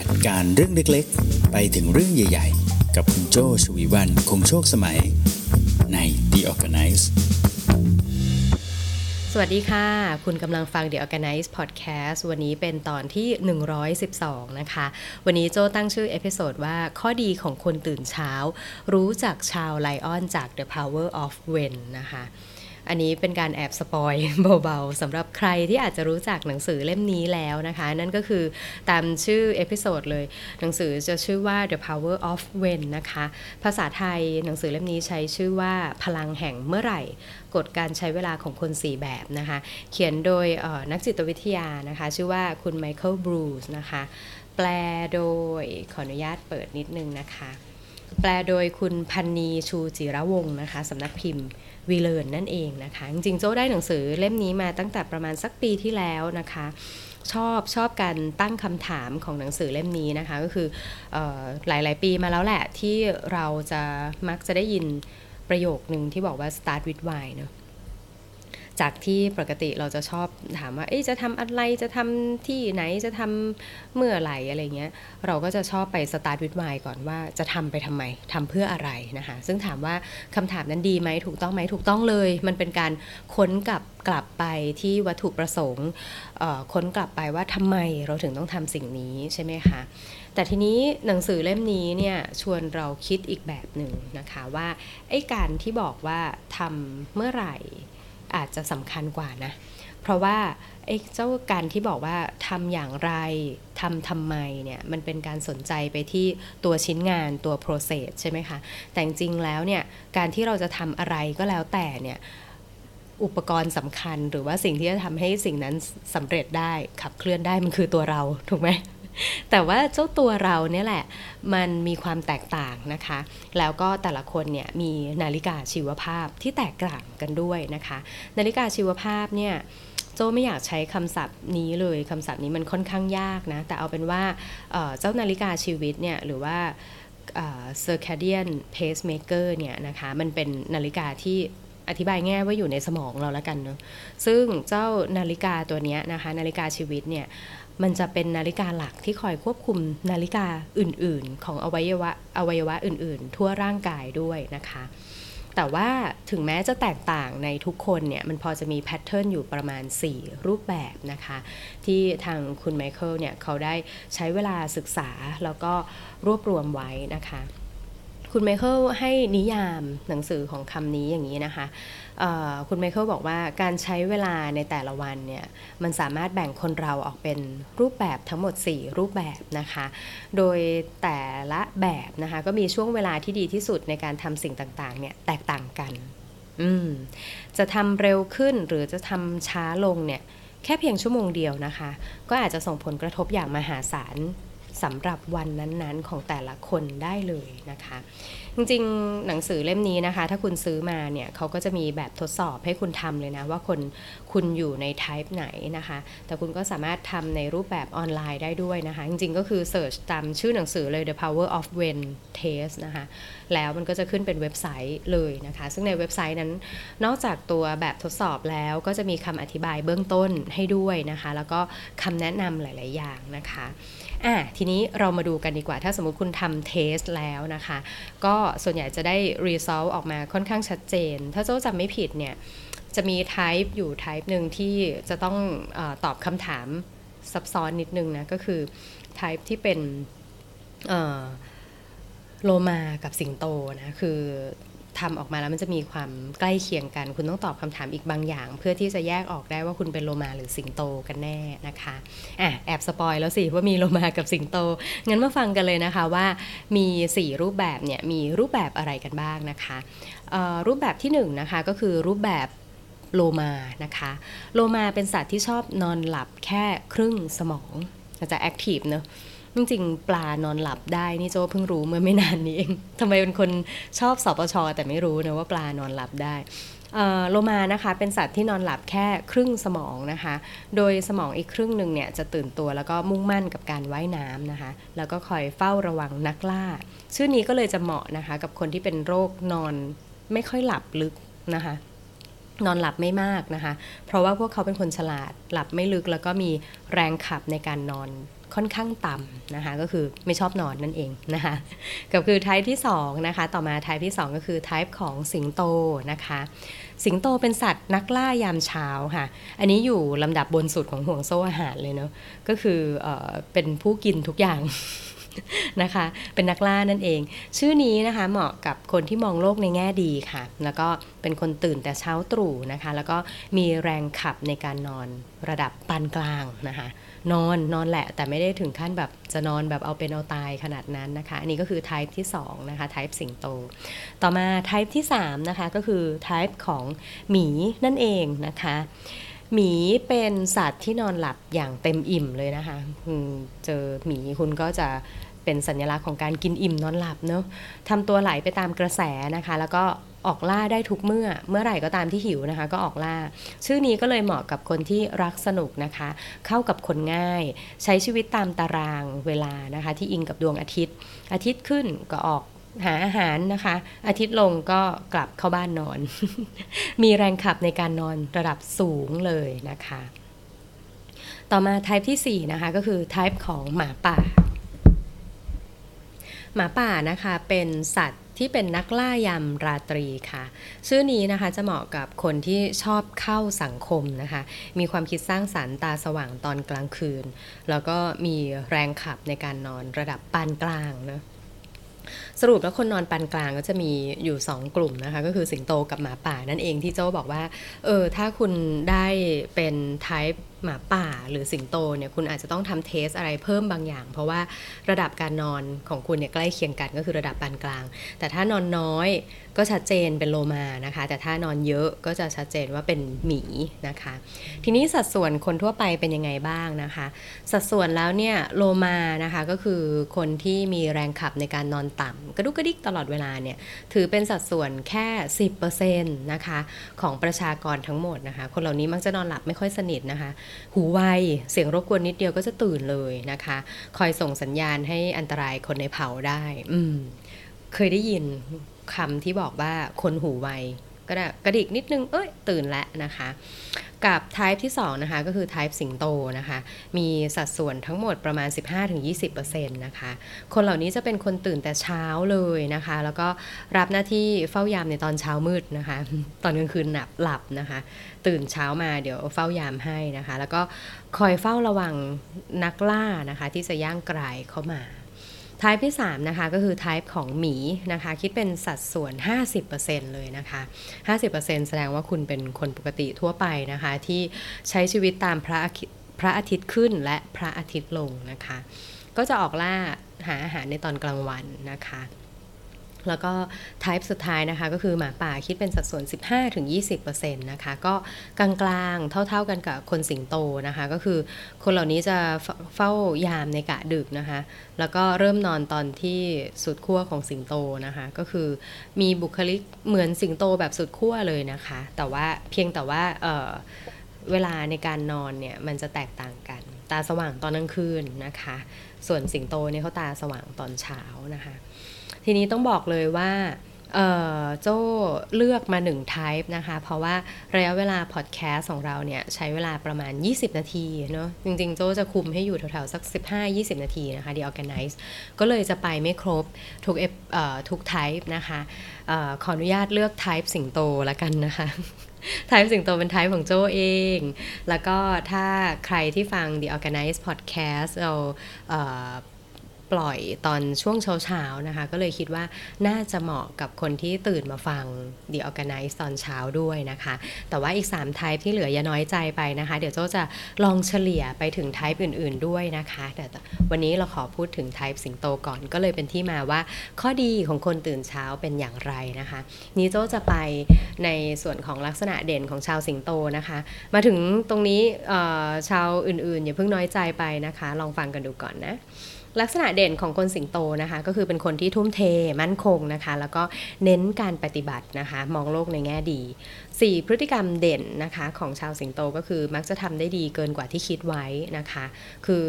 จัดการเรื่องเล็กๆไปถึงเรื่องใหญ่ๆกับคุณโจชวีวรรณคงโชคสมัยใน The Organize สวัสดีค่ะคุณกำลังฟัง The Organize Podcast วันนี้เป็นตอนที่112นะคะวันนี้โจตั้งชื่อเอพิโซดว่าข้อดีของคนตื่นเช้ารู้จักชาวไลออนจาก The Power of When นะคะอันนี้เป็นการแอบสปอยเบาๆสำหรับใครที่อาจจะรู้จักหนังสือเล่มนี้แล้วนะคะนั่นก็คือตามชื่อเอพิโซดเลยหนังสือจะชื่อว่า The Power of When นะคะภาษาไทยหนังสือเล่มนี้ใช้ชื่อว่าพลังแห่งเมื่อไหร่กฎการใช้เวลาของคน4แบบนะคะเขียนโดยนักจิตวิทยานะคะชื่อว่าคุณ Michael Bruce นะคะแปลโดยขออนุญาตเปิดนิดนึงนะคะแปลโดยคุณพันนีชูจิระวงศ์นะคะสำนักพิมพ์วีเลอร์นั่นเองนะคะจริงๆโจ้ได้หนังสือเล่มนี้มาตั้งแต่ประมาณสักปีที่แล้วนะคะชอบการตั้งคำถามของหนังสือเล่มนี้นะคะก็คือหลายๆปีมาแล้วแหละที่เราจะมักจะได้ยินประโยคนึงที่บอกว่า Start with Why เนอะจากที่ปกติเราจะชอบถามว่าจะทำอะไรจะทำที่ไหนจะทำเมื่อไหร่อะไรเงี้ยเราก็จะชอบไป Start with Why ก่อนว่าจะทำไปทำไมทำเพื่ออะไรนะคะซึ่งถามว่าคำถามนั้นดีไหมถูกต้องไหมถูกต้องเลยมันเป็นการค้นกลับไปที่วัตถุประสงค์ค้นกลับไปว่าทำไมเราถึงต้องทำสิ่งนี้ใช่ไหมคะแต่ทีนี้หนังสือเล่มนี้เนี่ยชวนเราคิดอีกแบบหนึ่งนะคะว่าไอ้การที่บอกว่าทำเมื่อไหร่อาจจะสำคัญกว่านะเพราะว่าไอ้เจ้าการที่บอกว่าทำอย่างไรทำไมเนี่ยมันเป็นการสนใจไปที่ตัวชิ้นงานตัว process ใช่ไหมคะแต่จริงแล้วเนี่ยการที่เราจะทำอะไรก็แล้วแต่เนี่ยอุปกรณ์สำคัญหรือว่าสิ่งที่จะทำให้สิ่งนั้นสำเร็จได้ขับเคลื่อนได้มันคือตัวเราถูกไหมแต่ว่าเจ้าตัวเราเนี่ยแหละมันมีความแตกต่างนะคะแล้วก็แต่ละคนเนี่ยมีนาฬิกาชีวภาพที่แตกต่างกันด้วยนะคะนาฬิกาชีวภาพเนี่ยโจไม่อยากใช้คำศัพท์นี้เลยคำศัพท์นี้มันค่อนข้างยากนะแต่เอาเป็นว่าเจ้านาฬิกาชีวิตเนี่ยหรือว่าcircadian pacemaker เนี่ยนะคะมันเป็นนาฬิกาที่อธิบายง่ายว่าอยู่ในสมองเราละกันเนาะซึ่งเจ้านาฬิกาตัวนี้นะคะนาฬิกาชีวิตเนี่ยมันจะเป็นนาฬิกาหลักที่คอยควบคุมนาฬิกาอื่นๆของอวัยวะอื่นๆทั่วร่างกายด้วยนะคะแต่ว่าถึงแม้จะแตกต่างในทุกคนเนี่ยมันพอจะมีแพทเทิร์นอยู่ประมาณ4รูปแบบนะคะที่ทางคุณไมเคิลเนี่ยเขาได้ใช้เวลาศึกษาแล้วก็รวบรวมไว้นะคะคุณไมเคิลให้นิยามหนังสือของคำนี้อย่างนี้นะคะคุณไมเคิลบอกว่าการใช้เวลาในแต่ละวันเนี่ยมันสามารถแบ่งคนเราออกเป็นรูปแบบทั้งหมด4รูปแบบนะคะโดยแต่ละแบบนะคะก็มีช่วงเวลาที่ดีที่สุดในการทำสิ่งต่างๆเนี่ยแตกต่างกันจะทำเร็วขึ้นหรือจะทำช้าลงเนี่ยแค่เพียงชั่วโมงเดียวนะคะก็อาจจะส่งผลกระทบอย่างมหาศาลสำหรับวันนั้นๆของแต่ละคนได้เลยนะคะจริงๆหนังสือเล่มนี้นะคะถ้าคุณซื้อมาเนี่ยเขาก็จะมีแบบทดสอบให้คุณทำเลยนะว่าคุณอยู่ใน type ไหนนะคะแต่คุณก็สามารถทำในรูปแบบออนไลน์ได้ด้วยนะคะจริงๆก็คือ search ตามชื่อหนังสือเลย The Power of When Test นะคะแล้วมันก็จะขึ้นเป็นเว็บไซต์เลยนะคะซึ่งในเว็บไซต์นั้นนอกจากตัวแบบทดสอบแล้วก็จะมีคำอธิบายเบื้องต้นให้ด้วยนะคะแล้วก็คำแนะนำหลายๆอย่างนะคะทีนี้เรามาดูกันดีกว่าถ้าสมมุติคุณทำเทสแล้วนะคะก็ส่วนใหญ่จะได้รีซอลต์ออกมาค่อนข้างชัดเจนถ้าโจ้จำไม่ผิดเนี่ยจะมีไทป์อยู่ไทป์นึงที่จะต้องตอบคำถามซับซ้อนนิดนึงนะก็คือไทป์ที่เป็นโลมากับสิงโตนะคือทำออกมาแล้วมันจะมีความใกล้เคียงกันคุณต้องตอบคำถามอีกบางอย่างเพื่อที่จะแยกออกได้ว่าคุณเป็นโลมาหรือสิงโตกันแน่นะคะแอบสปอยแล้วสิว่ามีโลมากับสิงโตงั้นมาฟังกันเลยนะคะว่ามี4รูปแบบเนี่ยมีรูปแบบอะไรกันบ้างนะคะรูปแบบที่1นะคะก็คือรูปแบบโลมานะคะโลมาเป็นสัตว์ที่ชอบนอนหลับแค่ครึ่งสมองอาจจะแอคทีฟเนอะจริงๆปลานอนหลับได้นี่โจ้เพิ่งรู้เมื่อไม่นานนี้เองทำไมเป็นคนชอบสปช.แต่ไม่รู้นะว่าปลานอนหลับได้โลมานะคะเป็นสัตว์ที่นอนหลับแค่ครึ่งสมองนะคะโดยสมองอีกครึ่งนึงเนี่ยจะตื่นตัวแล้วก็มุ่งมั่นกับการว่ายน้ำนะคะแล้วก็คอยเฝ้าระวังนักล่าชื่อนี้ก็เลยจะเหมาะนะคะกับคนที่เป็นโรคนอนไม่ค่อยหลับลึกนะคะ นอนหลับไม่มากนะคะเพราะว่าพวกเขาเป็นคนฉลาดหลับไม่ลึกแล้วก็มีแรงขับในการนอนค่อนข้างต่ำนะคะก็คือไม่ชอบนอนนั่นเองนะคะกับคือไทป์ที่2นะคะต่อมาไทป์ที่2ก็คือไทป์ของสิงโตนะคะสิงโตเป็นสัตว์นักล่ายามเช้าค่ะอันนี้อยู่ลำดับบนสุดของห่วงโซ่อาหารเลยเนาะก็คือเป็นผู้กินทุกอย่างนะคะเป็นนักล่านั่นเองชื่อนี้นะคะเหมาะกับคนที่มองโลกในแง่ดีค่ะแล้วก็เป็นคนตื่นแต่เช้าตรู่นะคะแล้วก็มีแรงขับในการนอนระดับปานกลางนะคะนอนแหละแต่ไม่ได้ถึงขั้นแบบจะนอนแบบเอาเป็นเอาตายขนาดนั้นนะคะอันนี้ก็คือ type ที่2นะคะ type สิงโตต่อมา type ที่3นะคะก็คือ type ของหมีนั่นเองนะคะหมีเป็นสัตว์ที่นอนหลับอย่างเต็มอิ่มเลยนะคะเจอหมีคุณก็จะเป็นสัญลักษณ์ของการกินอิ่มนอนหลับเนาะทำตัวไหลไปตามกระแสนะคะแล้วก็ออกล่าได้ทุกเมื่อไหร่ก็ตามที่หิวนะคะก็ออกล่าชื่อนี้ก็เลยเหมาะกับคนที่รักสนุกนะคะเข้ากับคนง่ายใช้ชีวิตตามตารางเวลานะคะที่อิงกับดวงอาทิตย์ขึ้นก็ออกหาอาหารนะคะอาทิตย์ลงก็กลับเข้าบ้านนอน มีแรงขับในการนอนระดับสูงเลยนะคะต่อมา type ที่4นะคะก็คือ type ของหมาป่านะคะเป็นสัตว์ที่เป็นนักล่ายามราตรีค่ะชื่อนี้นะคะจะเหมาะกับคนที่ชอบเข้าสังคมนะคะมีความคิดสร้างสรรค์ตาสว่างตอนกลางคืนแล้วก็มีแรงขับในการนอนระดับปานกลางนะสรุปแล้วคนนอนปานกลางก็จะมีอยู่2กลุ่มนะคะก็คือสิงโตกับหมาป่านั่นเองที่เจ้าบอกว่าถ้าคุณได้เป็นไทป์หมาป่าหรือสิงโตเนี่ยคุณอาจจะต้องทำเทสอะไรเพิ่มบางอย่างเพราะว่าระดับการนอนของคุณเนี่ยใกล้เคียงกันก็คือระดับปานกลางแต่ถ้านอนน้อยก็ชัดเจนเป็นโลมานะคะแต่ถ้านอนเยอะก็จะชัดเจนว่าเป็นหมีนะคะทีนี้สัดส่วนคนทั่วไปเป็นยังไงบ้างนะคะสัดส่วนแล้วเนี่ยโลมานะคะก็คือคนที่มีแรงขับในการนอนต่ำกระดุกกระดิกตลอดเวลาเนี่ยถือเป็นสัดส่วนแค่ 10% นะคะของประชากรทั้งหมดนะคะคนเหล่านี้มักจะนอนหลับไม่ค่อยสนิทนะคะหูไวเสียงรบกวนนิดเดียวก็จะตื่นเลยนะคะคอยส่งสัญญาณให้อันตรายคนในเผ่าได้เคยได้ยินคำที่บอกว่าคนหูไวก็ได้กระดิกนิดนึงตื่นแล้วนะคะกับ type ที่2นะคะก็คือ type สิงโตนะคะมีสัดส่วนทั้งหมดประมาณ 15-20% นะคะคนเหล่านี้จะเป็นคนตื่นแต่เช้าเลยนะคะแล้วก็รับหน้าที่เฝ้ายามในตอนเช้ามืดนะคะตอนกลางคืนหลับนะคะตื่นเช้ามาเดี๋ยวเฝ้ายามให้นะคะแล้วก็คอยเฝ้าระวังนักล่านะคะที่จะย่างกรายเข้ามาtype ที่3นะคะก็คือ type ของหมีนะคะคิดเป็นสัดส่วน 50% เลยนะคะ 50% แสดงว่าคุณเป็นคนปกติทั่วไปนะคะที่ใช้ชีวิตตามพระอาทิตย์ขึ้นและพระอาทิตย์ลงนะคะก็จะออกล่าหาอาหารในตอนกลางวันนะคะแล้วก็ type สุดท้ายนะคะก็คือหมาป่าคิดเป็นสัดส่วน 15-20% นะคะก็กลางๆเท่าๆกันกับคนสิงโตนะคะก็คือคนเหล่านี้จะเฝ้ายามในกะดึกนะคะแล้วก็เริ่มนอนตอนที่สุดขั้วของสิงโตนะคะก็คือมีบุคลิกเหมือนสิงโตแบบสุดขั้วเลยนะคะแต่ว่าเวลาในการนอนเนี่ยมันจะแตกต่างกันตาสว่างตอนกลางคืนนะคะส่วนสิงโตเนี่ยเขาตาสว่างตอนเช้านะคะทีนี้ต้องบอกเลยว่าโจ้เลือกมา1 type นะคะเพราะว่าระยะเวลาพอดแคสต์ของเราเนี่ยใช้เวลาประมาณ20นาทีเนาะจริงๆโจ้จะคุมให้อยู่แถวๆสัก 15-20 นาทีนะคะ The Organize ก็เลยจะไปไม่ครบทุก type นะคะขออนุญาตเลือก type สิงโตละกันนะคะ type สิงโตเป็น type ของโจ้เองแล้วก็ถ้าใครที่ฟัง The Organize Podcast เราปล่อยตอนช่วงเช้าๆนะคะก็เลยคิดว่าน่าจะเหมาะกับคนที่ตื่นมาฟัง The Organize ตอนเช้าด้วยนะคะแต่ว่าอีก3 type ที่เหลืออย่าน้อยใจไปนะคะเดี๋ยวโจ้จะลองเฉลี่ยไปถึง type อื่นๆด้วยนะคะแต่วันนี้เราขอพูดถึง type สิงโตก่อนก็เลยเป็นที่มาว่าข้อดีของคนตื่นเช้าเป็นอย่างไรนะคะนี้โจ้จะไปในส่วนของลักษณะเด่นของชาวสิงโตนะคะมาถึงตรงนี้ชาวอื่นๆอย่าเพิ่งน้อยใจไปนะคะลองฟังกันดูก่อนนะลักษณะเด่นของคนสิงโตนะคะก็คือเป็นคนที่ทุ่มเทมั่นคงนะคะแล้วก็เน้นการปฏิบัตินะคะมองโลกในแง่ดี4พฤติกรรมเด่นนะคะของชาวสิงโตก็คือมักจะทำได้ดีเกินกว่าที่คิดไว้นะคะคือ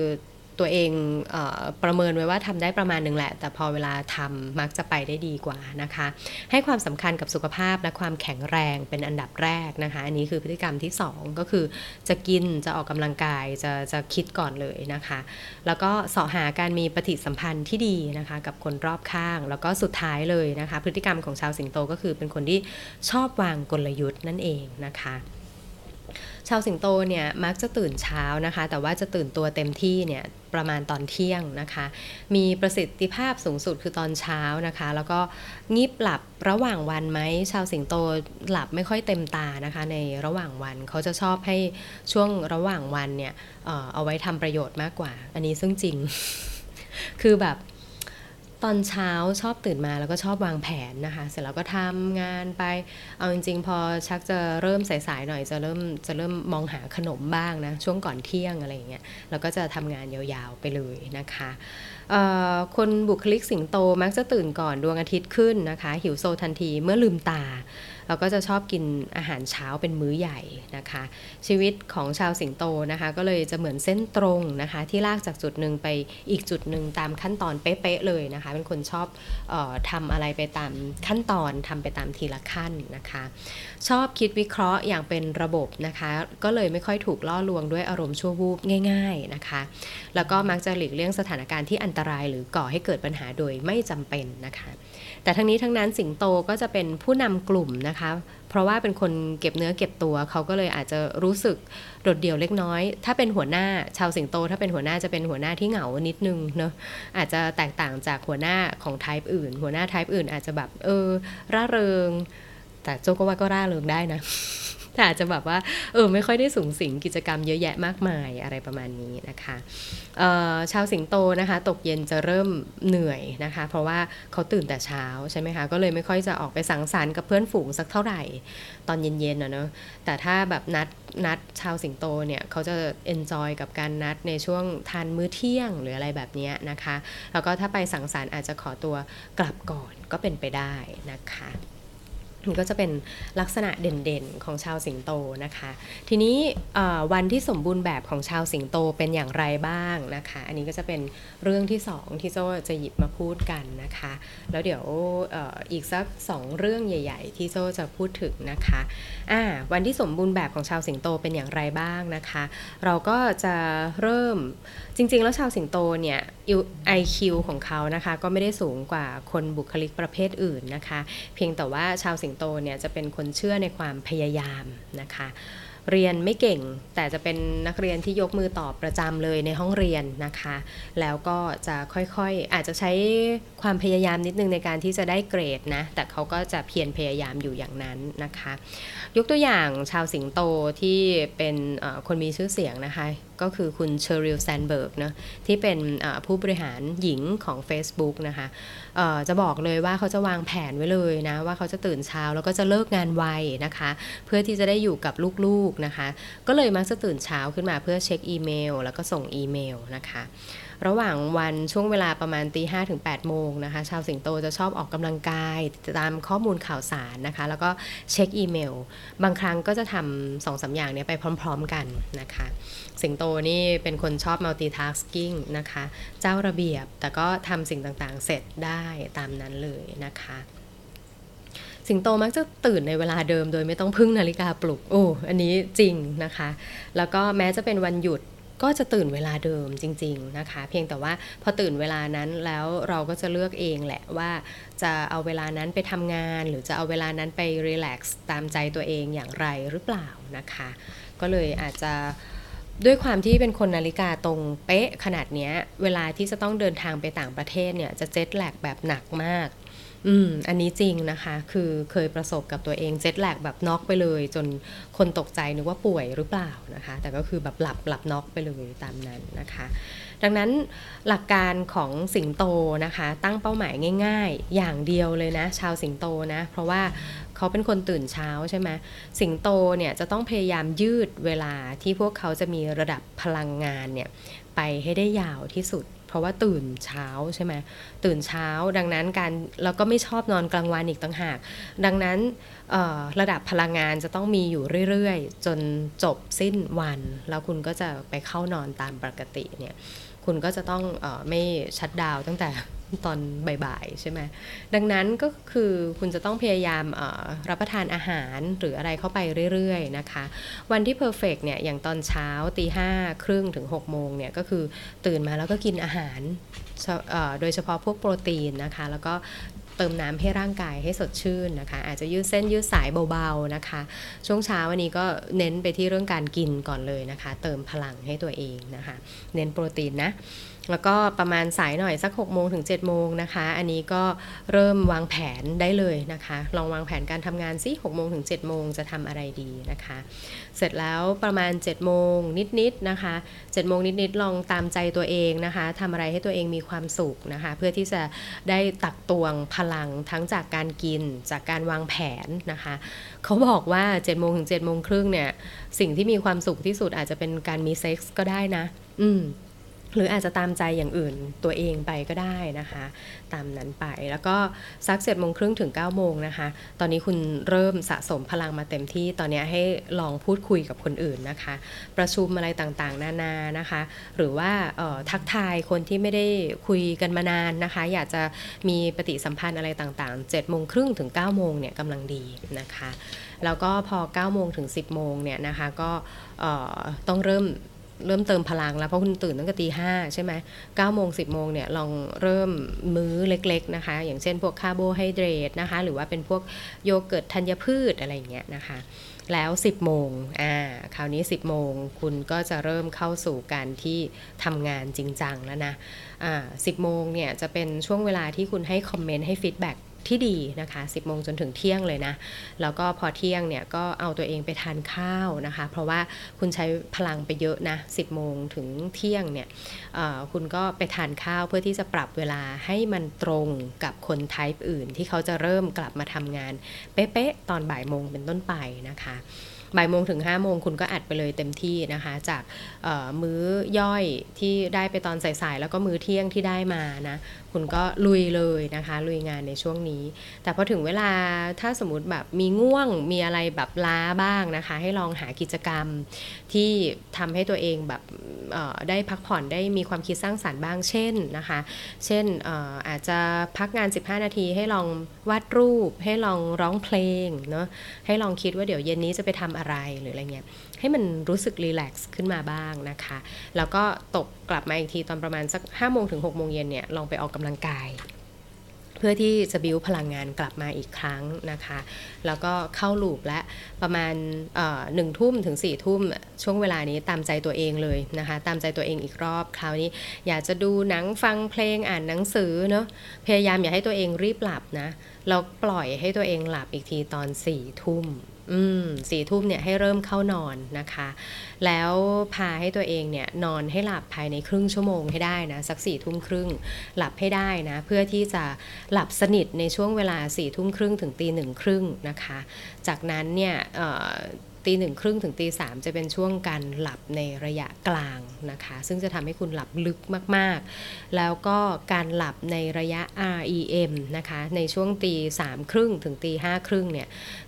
ตัวเองประเมินไว้ว่าทำได้ประมาณนึงแหละแต่พอเวลาทำมักจะไปได้ดีกว่านะคะให้ความสำคัญกับสุขภาพและความแข็งแรงเป็นอันดับแรกนะคะอันนี้คือพฤติกรรมที่2ก็คือจะกินจะออกกำลังกายจะคิดก่อนเลยนะคะแล้วก็เสาะหาการมีปฏิสัมพันธ์ที่ดีนะคะกับคนรอบข้างแล้วก็สุดท้ายเลยนะคะพฤติกรรมของชาวสิงโตก็คือเป็นคนที่ชอบวางกลยุทธ์นั่นเองนะคะชาวสิงโตเนี่ยมักจะตื่นเช้านะคะแต่ว่าจะตื่นตัวเต็มที่เนี่ยประมาณตอนเที่ยงนะคะมีประสิทธิภาพสูงสุดคือตอนเช้านะคะแล้วก็งีบหลับระหว่างวันไหมชาวสิงโตหลับไม่ค่อยเต็มตานะคะในระหว่างวันเขาจะชอบให้ช่วงระหว่างวันเนี่ยเอาไว้ทำประโยชน์มากกว่าอันนี้ซึ่งจริง คือแบบตอนเช้าชอบตื่นมาแล้วก็ชอบวางแผนนะคะเสร็จแล้วก็ทำงานไปเอาจริงๆพอชักจะเริ่มสายๆหน่อยจะเริ่มมองหาขนมบ้างนะช่วงก่อนเที่ยงอะไรอย่างเงี้ยแล้วก็จะทำงานยาวๆไปเลยนะคะคนบุคลิกสิงโตมักจะตื่นก่อนดวงอาทิตย์ขึ้นนะคะหิวโซทันทีเมื่อลืมตาแล้วก็จะชอบกินอาหารเช้าเป็นมื้อใหญ่นะคะชีวิตของชาวสิงโตนะคะก็เลยจะเหมือนเส้นตรงนะคะที่ลากจากจุดหนึ่งไปอีกจุดหนึ่งตามขั้นตอนเป๊ะๆเลยนะคะเป็นคนชอบทำอะไรไปตามขั้นตอนทำไปตามทีละขั้นนะคะชอบคิดวิเคราะห์อย่างเป็นระบบนะคะก็เลยไม่ค่อยถูกล่อลวงด้วยอารมณ์ชั่ววูบง่ายๆนะคะแล้วก็มักจะหลีกเลี่ยงสถานการณ์ที่อันตรายหรือก่อให้เกิดปัญหาโดยไม่จำเป็นนะคะแต่ทั้งนี้ทั้งนั้นสิงโตก็จะเป็นผู้นำกลุ่มนะคะเพราะว่าเป็นคนเก็บเนื้อเก็บตัวเขาก็เลยอาจจะรู้สึกโดดเดี่ยวเล็กน้อยถ้าเป็นหัวหน้าชาวสิงโตถ้าเป็นหัวหน้าจะเป็นหัวหน้าที่เหงานิดนึงเนาะอาจจะแตกต่างจากหัวหน้าของไทป์อื่นหัวหน้าไทป์อื่นอาจจะแบบร่าเริงแต่โจก็ว่าก็ร่าเริงได้นะแต่อาจจะแบบว่าไม่ค่อยได้สูงสิงกิจกรรมเยอะแยะมากมายอะไรประมาณนี้นะคะชาวสิงโตนะคะตกเย็นจะเริ่มเหนื่อยนะคะเพราะว่าเขาตื่นแต่เช้าใช่ไหมคะก็เลยไม่ค่อยจะออกไปสังสรรค์กับเพื่อนฝูงสักเท่าไหร่ตอนเย็นๆเนอะแต่ถ้าแบบนัดชาวสิงโตเนี่ยเขาจะ enjoy กับการนัดในช่วงทานมื้อเที่ยงหรืออะไรแบบนี้นะคะแล้วก็ถ้าไปสังสรรค์อาจจะขอตัวกลับก่อนก็เป็นไปได้นะคะนี่ก็จะเป็นลักษณะเด่นๆของชาวสิงโตนะคะทีนี้วันที่สมบูรณ์แบบของชาวสิงโตเป็นอย่างไรบ้างนะคะอันนี้ก็จะเป็นเรื่องที่2ที่โจจะหยิบมาพูดกันนะคะแล้วเดี๋ยวอีกสัก2เรื่องใหญ่ๆที่โจจะพูดถึงนะคะวันที่สมบูรณ์แบบของชาวสิงโตเป็นอย่างไรบ้างนะคะเราก็จะเริ่มจริงๆแล้วชาวสิงโตเนี่ย IQ ของเขานะคะก็ไม่ได้สูงกว่าคนบุคลิกประเภทอื่นนะคะเพียงแต่ว่าชาวสิงโตเนี่ยจะเป็นคนเชื่อในความพยายามนะคะเรียนไม่เก่งแต่จะเป็นนักเรียนที่ยกมือตอบประจำเลยในห้องเรียนนะคะแล้วก็จะค่อยๆ อาจจะใช้ความพยายามนิดนึงในการที่จะได้เกรดนะแต่เขาก็จะเพียรพยายามอยู่อย่างนั้นนะคะยกตัวอย่างชาวสิงโตที่เป็นคนมีชื่อเสียงนะคะก็คือคุณเชอริลแซนเบิร์กนะที่เป็นผู้บริหารหญิงของ Facebook นะคะจะบอกเลยว่าเขาจะวางแผนไว้เลยนะว่าเขาจะตื่นเช้าแล้วก็จะเลิกงานไวนะคะเพื่อที่จะได้อยู่กับลูกๆนะคะก็เลยมักจะตื่นเช้าขึ้นมาเพื่อเช็คอีเมลแล้วก็ส่งอีเมลนะคะระหว่างวันช่วงเวลาประมาณ 5 ถึง 8 โมงนะคะชาวสิงโตจะชอบออกกำลังกายตามข้อมูลข่าวสารนะคะแล้วก็เช็คอีเมลบางครั้งก็จะทำ 2-3 อย่างนี้ไปพร้อมๆกันนะคะสิงโตนี่เป็นคนชอบ multitasking นะคะเจ้าระเบียบแต่ก็ทำสิ่งต่างๆเสร็จได้ตามนั้นเลยนะคะสิงโตมักจะตื่นในเวลาเดิมโดยไม่ต้องพึ่งนาฬิกาปลุกอันนี้จริงนะคะแล้วก็แม้จะเป็นวันหยุดก็จะตื่นเวลาเดิมจริงๆนะคะเพียงแต่ว่าพอตื่นเวลานั้นแล้วเราก็จะเลือกเองแหละว่าจะเอาเวลานั้นไปทำงานหรือจะเอาเวลานั้นไปรีแลกซ์ตามใจตัวเองอย่างไรหรือเปล่านะคะก็เลยอาจจะด้วยความที่เป็นคนนาฬิกาตรงเป๊ะขนาดเนี้ยเวลาที่จะต้องเดินทางไปต่างประเทศเนี่ยจะเจ็ตแลกแบบหนักมากอันนี้จริงนะคะคือเคยประสบกับตัวเองเจ็ตแลกแบบน็อกไปเลยจนคนตกใจนึกว่าป่วยหรือเปล่านะคะแต่ก็คือแบบหลับน็อกไปเลยตามนั้นนะคะดังนั้นหลักการของสิงโตนะคะตั้งเป้าหมายง่ายๆอย่างเดียวเลยนะชาวสิงโตนะเพราะว่า เขาเป็นคนตื่นเช้าใช่ไหมสิงโตเนี่ยจะต้องพยายามยืดเวลาที่พวกเขาจะมีระดับพลังงานเนี่ยไปให้ได้ยาวที่สุดเพราะว่าตื่นเช้าใช่ไหมตื่นเช้าดังนั้นการเราก็ไม่ชอบนอนกลางวันอีกต่างหากดังนั้นระดับพลังงานจะต้องมีอยู่เรื่อยๆจนจบสิ้นวันแล้วคุณก็จะไปเข้านอนตามปกติเนี่ยคุณก็จะต้องไม่ชัตดาวน์ตั้งแต่ตอนบ่ายๆใช่ไหมดังนั้นก็คือคุณจะต้องพยายามรับประทานอาหารหรืออะไรเข้าไปเรื่อยๆนะคะวันที่เพอร์เฟกต์เนี่ยอย่างตอนเช้า 5:30 น.ถึง 6:00 น.เนี่ยก็คือตื่นมาแล้วก็กินอาหารโดยเฉพาะพวกโปรตีนนะคะแล้วก็เติมน้ำให้ร่างกายให้สดชื่นนะคะอาจจะยืดเส้นยืดสายเบาๆนะคะช่วงเช้าวันนี้ก็เน้นไปที่เรื่องการกินก่อนเลยนะคะเติมพลังให้ตัวเองนะคะเน้นโปรตีนนะแล้วก็ประมาณสายหน่อยสัก 6:00 น.ถึง 7:00 น.นะคะอันนี้ก็เริ่มวางแผนได้เลยนะคะลองวางแผนการทำงานซิ 6:00 น.ถึง 7:00 น.จะทำอะไรดีนะคะเสร็จแล้วประมาณ 7:00 น. นิดๆนะคะ 7:00 น. นิดๆลองตามใจตัวเองนะคะทำอะไรให้ตัวเองมีความสุขนะคะเพื่อที่จะได้ตักตวงพลังทั้งจากการกินจากการวางแผนนะคะเขาบอกว่า 7:00 น. ถึง 7:30 น. เนี่ยสิ่งที่มีความสุขที่สุดอาจจะเป็นการมีเซ็กส์ก็ได้นะหรืออาจจะตามใจอย่างอื่นตัวเองไปก็ได้นะคะตามนั้นไปแล้วก็สัก 7:30 น. ถึง 9:00 น. นะคะตอนนี้คุณเริ่มสะสมพลังมาเต็มที่ตอนนี้ให้ลองพูดคุยกับคนอื่นนะคะประชุมอะไรต่างๆนานานะคะหรือว่าทักทายคนที่ไม่ได้คุยกันมานานนะคะอยากจะมีปฏิสัมพันธ์อะไรต่างๆ 7:30 น. ถึง 9:00 น. เนี่ยกำลังดีนะคะแล้วก็พอ 9:00 น. ถึง 10:00 น. เนี่ยนะคะก็ต้องเริ่มเติมพลังแล้วเพราะคุณตื่นตั้งแต่ 5:00 น.ใช่ไหม 9:00 น. 10:00 น. เนี่ยลองเริ่มมื้อเล็กๆนะคะอย่างเช่นพวกคาร์โบไฮเดรตนะคะหรือว่าเป็นพวกโยเกิร์ตธัญพืชอะไรอย่างเงี้ยนะคะแล้ว 10:00 น. คราวนี้ 10:00 น. คุณก็จะเริ่มเข้าสู่การที่ทำงานจริงจังแล้วนะ10:00 น. เนี่ยจะเป็นช่วงเวลาที่คุณให้คอมเมนต์ให้ฟีดแบ็กที่ดีนะคะ 10:00 น.จนถึงเที่ยงเลยนะแล้วก็พอเที่ยงเนี่ยก็เอาตัวเองไปทานข้าวนะคะเพราะว่าคุณใช้พลังไปเยอะนะ 10:00 น. ถึงเที่ยงเนี่ยคุณก็ไปทานข้าวเพื่อที่จะปรับเวลาให้มันตรงกับคนไทป์อื่นที่เขาจะเริ่มกลับมาทำงานเป๊ะๆตอน 12:00 น. เป็นต้นไปนะคะบ่าย 12:00 น. ถึง 17:00 น. คุณก็อัดไปเลยเต็มที่นะคะจากมื้อย่อยที่ได้ไปตอนสายๆแล้วก็มื้อเที่ยงที่ได้มานะคุณก็ลุยเลยนะคะลุยงานในช่วงนี้แต่พอถึงเวลาถ้าสมมุติแบบมีง่วงมีอะไรแบบล้าบ้างนะคะให้ลองหากิจกรรมที่ทำให้ตัวเองแบบได้พักผ่อนได้มีความคิดสร้างสรรค์บ้างเช่นนะคะเช่น อาจจะพักงาน15 นาทีให้ลองวาดรูปให้ลองร้องเพลงเนาะให้ลองคิดว่าเดี๋ยวเย็นนี้จะไปทำอะไรหรืออะไรเงี้ยให้มันรู้สึกรีแลกซ์ขึ้นมาบ้างนะคะแล้วก็ตกกลับมาอีกทีตอนประมาณสัก 5:00 น. ถึง 6:00 น. เย็นเนี่ยลองไปออกกำลังกายเพื่อที่จะบิ้วพลังงานกลับมาอีกครั้งนะคะแล้วก็เข้าลูปและประมาณ 1:00 น. ถึง 4:00 น. ช่วงเวลานี้ตามใจตัวเองเลยนะคะตามใจตัวเองอีกรอบคราวนี้อยากจะดูหนังฟังเพลงอ่านหนังสือเนาะพยายามอย่าให้ตัวเองรีบหลับนะแล้วปล่อยให้ตัวเองหลับอีกทีตอน 4:00 น.4:00 น. เนี่ยให้เริ่มเข้านอนนะคะแล้วพาให้ตัวเองเนี่ยนอนให้หลับภายในครึ่งชั่วโมงให้ได้นะสัก 4:30 น. หลับให้ได้นะเพื่อที่จะหลับสนิทในช่วงเวลา 4:30 น. ถึง 1:30 น. นะคะจากนั้นเนี่ย1:30 น. ถึง 3:00 น. จะเป็นช่วงการหลับในระยะกลางนะคะซึ่งจะทำให้คุณหลับลึกมากๆแล้วก็การหลับในระยะ REM นะคะในช่วง 3:30 น. ถึง 5:30 น. เนี่ย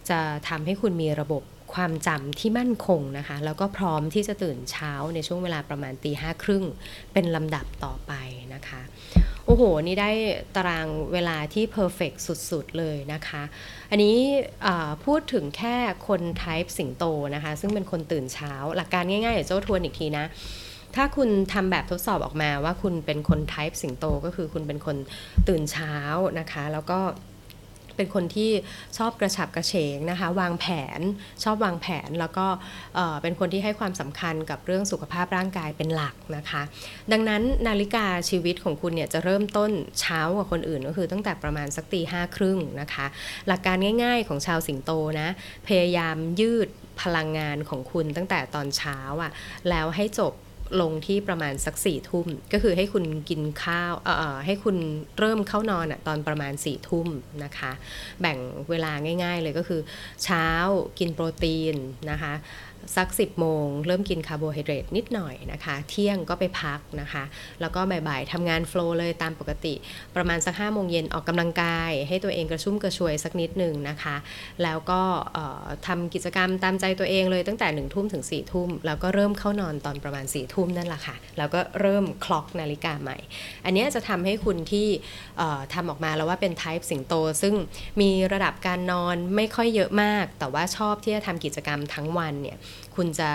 จะทำให้คุณมีระบบความจำที่มั่นคงนะคะแล้วก็พร้อมที่จะตื่นเช้าในช่วงเวลาประมาณ 5:30 น. เป็นลำดับต่อไปนะคะโอ้โหนี่ได้ตารางเวลาที่เพอร์เฟกต์สุดๆเลยนะคะอันนี้พูดถึงแค่คนไทป์สิงโตนะคะซึ่งเป็นคนตื่นเช้าหลักการง่ายๆเดี๋ยวเจ้าทวนอีกทีนะถ้าคุณทำแบบทดสอบออกมาว่าคุณเป็นคนไทป์สิงโตก็คือคุณเป็นคนตื่นเช้านะคะแล้วก็เป็นคนที่ชอบกระฉับกระเฉงนะคะวางแผนชอบวางแผนแล้วก็เป็นคนที่ให้ความสำคัญกับเรื่องสุขภาพร่างกายเป็นหลักนะคะดังนั้นนาฬิกาชีวิตของคุณเนี่ยจะเริ่มต้นเช้ากว่าคนอื่นก็คือตั้งแต่ประมาณสัก 5:30 น. นะคะหลักการง่ายๆของชาวสิงโตนะพยายามยืดพลังงานของคุณตั้งแต่ตอนเช้าอ่ะแล้วให้จบ ลงที่ประมาณสัก 22:00 น.ก็คือให้คุณกินข้าวให้คุณเริ่มเข้านอนอ่ะตอนประมาณ 22:00 น.นะคะแบ่งเวลาง่ายๆเลยก็คือเช้ากินโปรตีนนะคะสัก 10 โมงเริ่มกินคาร์โบไฮเดรตนิดหน่อยนะคะเที่ยงก็ไปพักนะคะแล้วก็บ่ายๆทำงานโฟลว์เลยตามปกติประมาณสัก 5 โมงเย็นออกกำลังกายให้ตัวเองกระชุ่มกระชวยสักนิดหนึ่งนะคะแล้วก็ทำกิจกรรมตามใจตัวเองเลยตั้งแต่ 1:00 น. ถึง 4:00 น. แล้วก็เริ่มเข้านอนตอนประมาณ 4:00 น. นั่นแหละค่ะแล้วก็เริ่มคล็อกนาฬิกาใหม่อันนี้จะทำให้คุณที่ทำออกมาแล้วว่าเป็นไทป์สิงโตซึ่งมีระดับการนอนไม่ค่อยเยอะมากแต่ว่าชอบที่จะทำกิจกรรมทั้งวันเนี่ยคุณจะ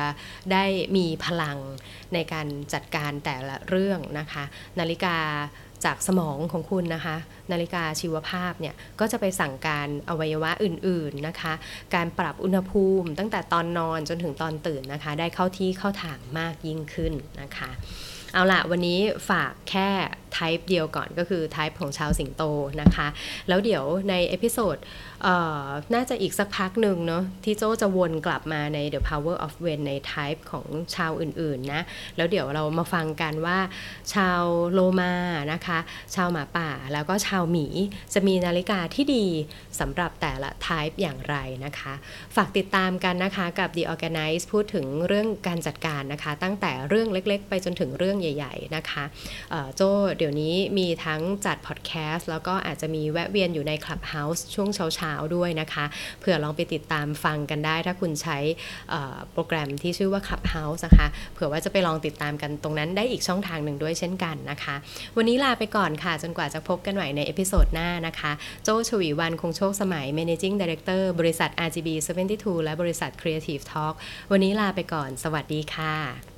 ได้มีพลังในการจัดการแต่ละเรื่องนะคะนาฬิกาจากสมองของคุณนะคะนาฬิกาชีวภาพเนี่ยก็จะไปสั่งการอวัยวะอื่นๆนะคะการปรับอุณหภูมิตั้งแต่ตอนนอนจนถึงตอนตื่นนะคะได้เข้าที่เข้าทางมากยิ่งขึ้นนะคะเอาล่ะวันนี้ฝากแค่ไทป์เดียวก่อนก็คือไทป์ของชาวสิงโตนะคะแล้วเดี๋ยวในเอพิโซดน่าจะอีกสักพักหนึ่งเนาะที่โจ้จะวนกลับมาใน The Power of When ในไทป์ของชาวอื่นๆนะแล้วเดี๋ยวเรามาฟังกันว่าชาวโลมานะคะชาวหมาป่าแล้วก็ชาวหมีจะมีนาฬิกาที่ดีสำหรับแต่ละไทป์อย่างไรนะคะฝากติดตามกันนะคะกับ The Organize พูดถึงเรื่องการจัดการนะคะตั้งแต่เรื่องเล็กๆไปจนถึงเรื่องใหญ่ๆนะคะโจ้เดี๋ยวนี้มีทั้งจัดพอดแคสต์แล้วก็อาจจะมีแวะเวียนอยู่ใน Clubhouse ช่วงเช้าๆด้วยนะคะเผื่อลองไปติดตามฟังกันได้ถ้าคุณใช้โปรแกรมที่ชื่อว่า Clubhouse นะคะเผื่อว่าจะไปลองติดตามกันตรงนั้นได้อีกช่องทางหนึ่งด้วยเช่นกันนะคะวันนี้ลาไปก่อนค่ะจนกว่าจะพบกันใหม่ในเอพิโซดหน้านะคะโจ้ชวีวรรณคงโชคสมัย Managing Director บริษัท RGB 72 และบริษัท Creative Talk วันนี้ลาไปก่อนสวัสดีค่ะ